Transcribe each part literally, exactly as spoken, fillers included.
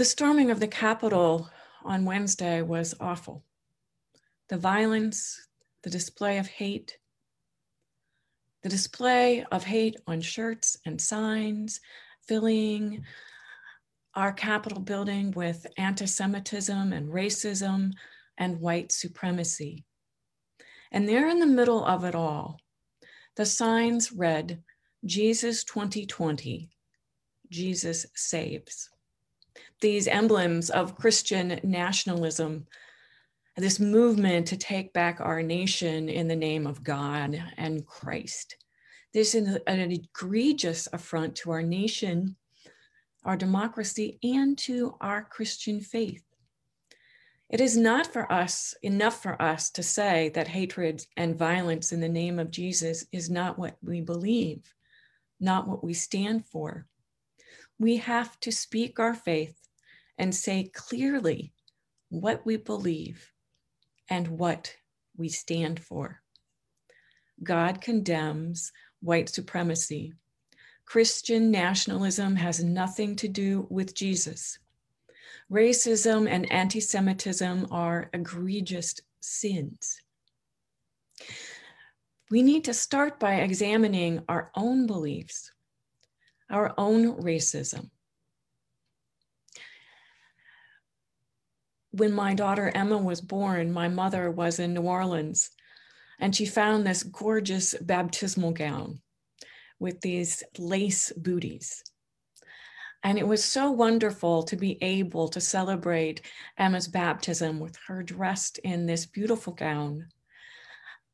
The storming of the Capitol on Wednesday was awful. The violence, the display of hate, the display of hate on shirts and signs, filling our Capitol building with anti-Semitism and racism and white supremacy. And there in the middle of it all, the signs read, "Jesus twenty twenty, Jesus saves." These emblems of Christian nationalism, this movement to take back our nation in the name of God and Christ. This is an egregious affront to our nation, our democracy, and to our Christian faith. It is not for us, enough for us to say that hatred and violence in the name of Jesus is not what we believe, not what we stand for. We have to speak our faith and say clearly what we believe and what we stand for. God condemns white supremacy. Christian nationalism has nothing to do with Jesus. Racism and anti-Semitism are egregious sins. We need to start by examining our own beliefs, our own racism. When my daughter Emma was born, my mother was in New Orleans, and she found this gorgeous baptismal gown with these lace booties. And it was so wonderful to be able to celebrate Emma's baptism with her dressed in this beautiful gown.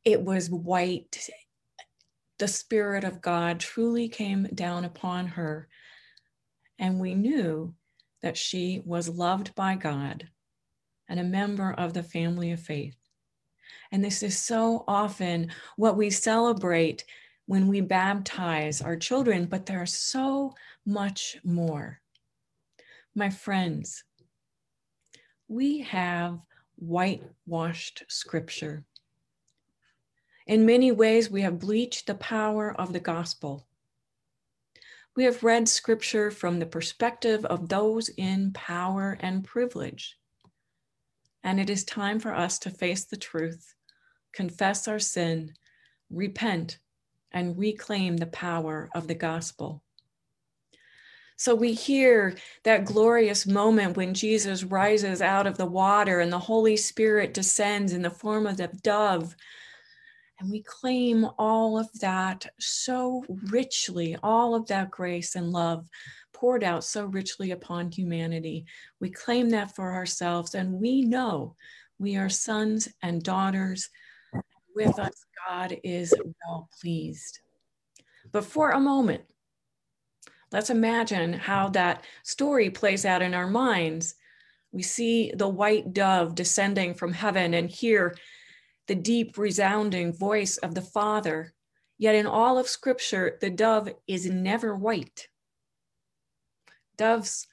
It was white. The Spirit of God truly came down upon her. And we knew that she was loved by God and a member of the family of faith. And this is so often what we celebrate when we baptize our children, but there are so much more. My friends, we have whitewashed scripture. In many ways, we have bleached the power of the gospel. We have read scripture from the perspective of those in power and privilege. And it is time for us to face the truth, confess our sin, repent, and reclaim the power of the gospel. So we hear that glorious moment when Jesus rises out of the water and the Holy Spirit descends in the form of the dove. And we claim all of that so richly, all of that grace and love poured out so richly upon humanity. We claim that for ourselves, and we know we are sons and daughters. With us, God is well pleased. But for a moment, let's imagine how that story plays out in our minds. We see the white dove descending from heaven and hear the deep resounding voice of the Father. Yet in all of Scripture, the dove is never white. Doves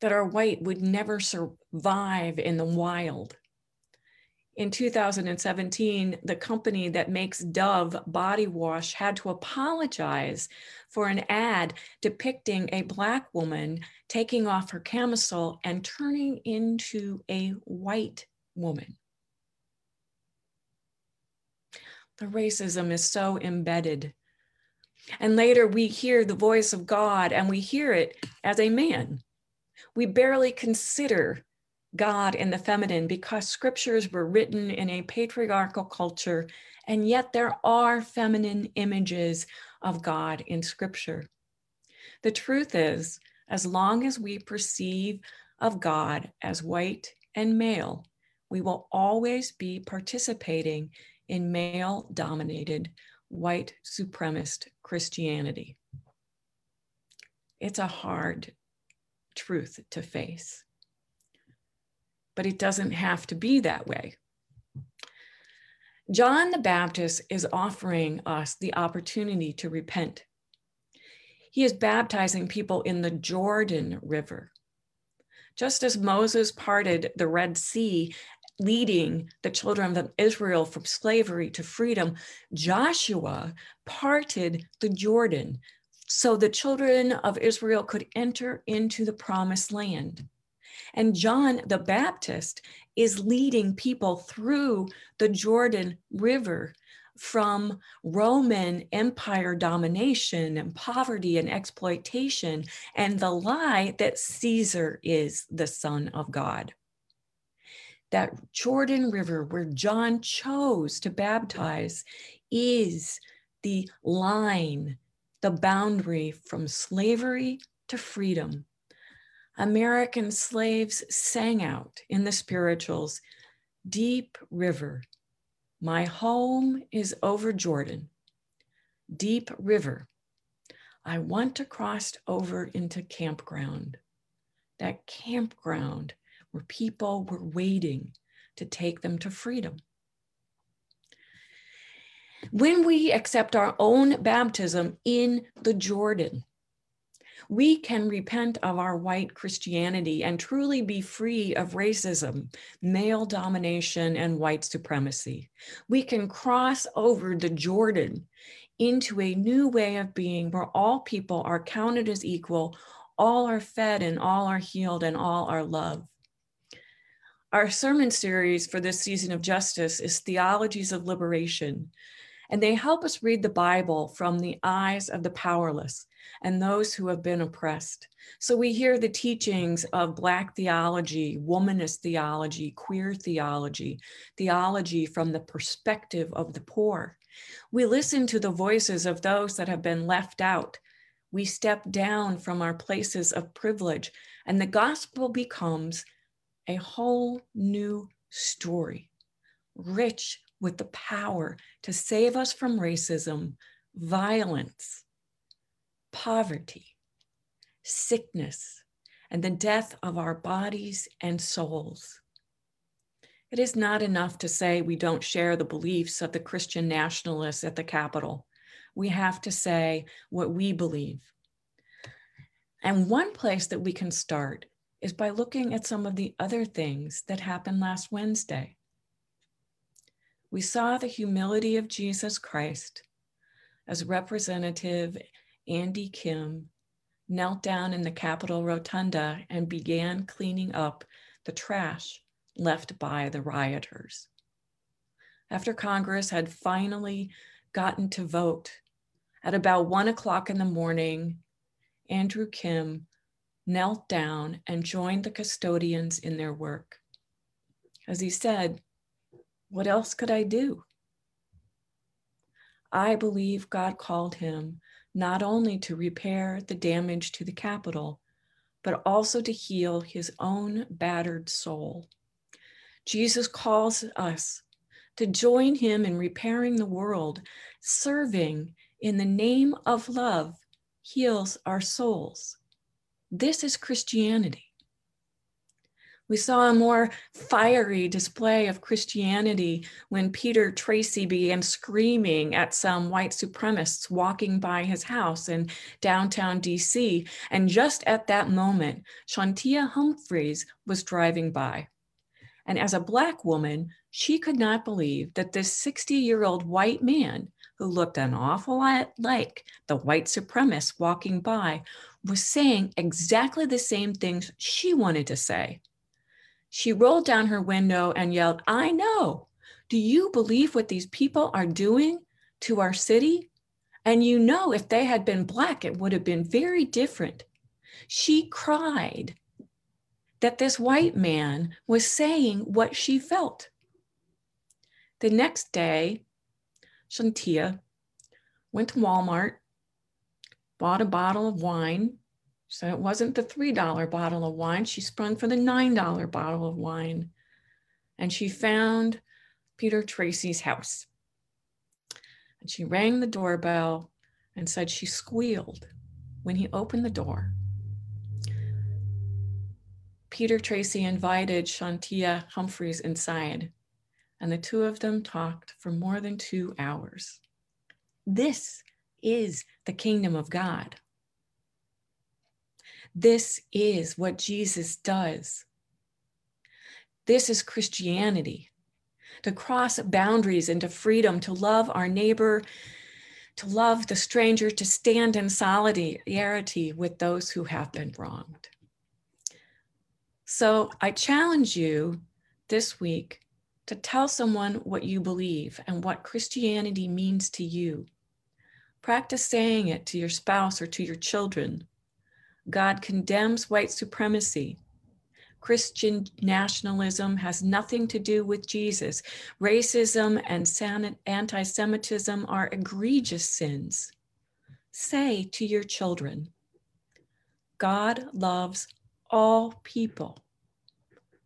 that are white would never survive in the wild. In two thousand seventeen, the company that makes Dove Body Wash had to apologize for an ad depicting a Black woman taking off her camisole and turning into a white woman. The racism is so embedded. And later we hear the voice of God, and we hear it as a man. We barely consider God in the feminine because scriptures were written in a patriarchal culture, and yet there are feminine images of God in scripture. The truth is, as long as we perceive of God as white and male, we will always be participating in male-dominated white supremacist Christianity. It's a hard truth to face. But it doesn't have to be that way. John the Baptist is offering us the opportunity to repent. He is baptizing people in the Jordan River. Just as Moses parted the Red Sea, leading the children of Israel from slavery to freedom, Joshua parted the Jordan so the children of Israel could enter into the promised land. And John the Baptist is leading people through the Jordan River from Roman Empire domination and poverty and exploitation and the lie that Caesar is the Son of God. That Jordan River where John chose to baptize is the line, the boundary from slavery to freedom. American slaves sang out in the spirituals, "Deep river, my home is over Jordan. Deep river, I want to cross over into campground." That campground where people were waiting to take them to freedom. When we accept our own baptism in the Jordan, we can repent of our white Christianity and truly be free of racism, male domination, and white supremacy. We can cross over the Jordan into a new way of being where all people are counted as equal, all are fed, and all are healed, and all are loved. Our sermon series for this season of justice is Theologies of Liberation, and they help us read the Bible from the eyes of the powerless and those who have been oppressed. So we hear the teachings of Black theology, womanist theology, queer theology, theology from the perspective of the poor. We listen to the voices of those that have been left out. We step down from our places of privilege, and the gospel becomes a whole new story, rich with the power to save us from racism, violence, poverty, sickness, and the death of our bodies and souls. It is not enough to say we don't share the beliefs of the Christian nationalists at the Capitol. We have to say what we believe. And one place that we can start is by looking at some of the other things that happened last Wednesday. We saw the humility of Jesus Christ as Representative Andy Kim knelt down in the Capitol Rotunda and began cleaning up the trash left by the rioters. After Congress had finally gotten to vote, at about one o'clock in the morning, Andrew Kim knelt down and joined the custodians in their work. As he said, "What else could I do?" I believe God called him not only to repair the damage to the Capitol, but also to heal his own battered soul. Jesus calls us to join him in repairing the world. Serving in the name of love heals our souls. This is Christianity. We saw a more fiery display of Christianity when Peter Tracy began screaming at some white supremacists walking by his house in downtown D C. And just at that moment, Shantia Humphreys was driving by. And as a Black woman, she could not believe that this sixty-year-old white man who looked an awful lot like the white supremacist walking by was saying exactly the same things she wanted to say. She rolled down her window and yelled, "I know. Do you believe what these people are doing to our city? And you know, if they had been Black, it would have been very different." She cried that this white man was saying what she felt. The next day, Shantia went to Walmart, bought a bottle of wine. So it wasn't the three dollar bottle of wine. She sprung for the nine dollar bottle of wine. And she found Peter Tracy's house. And she rang the doorbell and said she squealed when he opened the door. Peter Tracy invited Shantia Humphreys inside, and the two of them talked for more than two hours. This is the kingdom of God. This is what Jesus does. This is Christianity, to cross boundaries into freedom, to love our neighbor, to love the stranger, to stand in solidarity with those who have been wronged. So I challenge you this week to tell someone what you believe and what Christianity means to you. Practice saying it to your spouse or to your children. God condemns white supremacy. Christian nationalism has nothing to do with Jesus. Racism and anti-Semitism are egregious sins. Say to your children, God loves all people,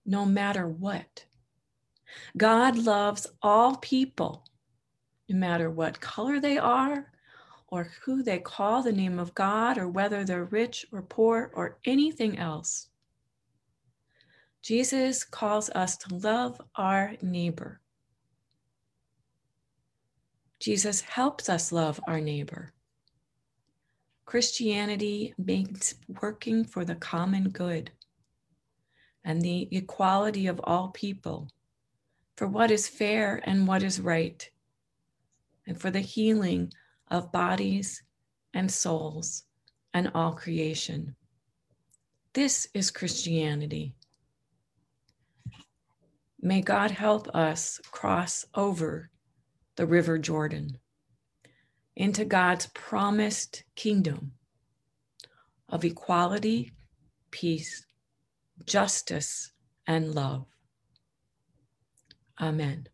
no matter what. God loves all people, no matter what color they are, or who they call the name of God, or whether they're rich or poor or anything else. Jesus calls us to love our neighbor. Jesus helps us love our neighbor. Christianity makes working for the common good and the equality of all people, for what is fair and what is right, and for the healing of bodies and souls and all creation. This is Christianity. May God help us cross over the River Jordan into God's promised kingdom of equality, peace, justice, and love. Amen.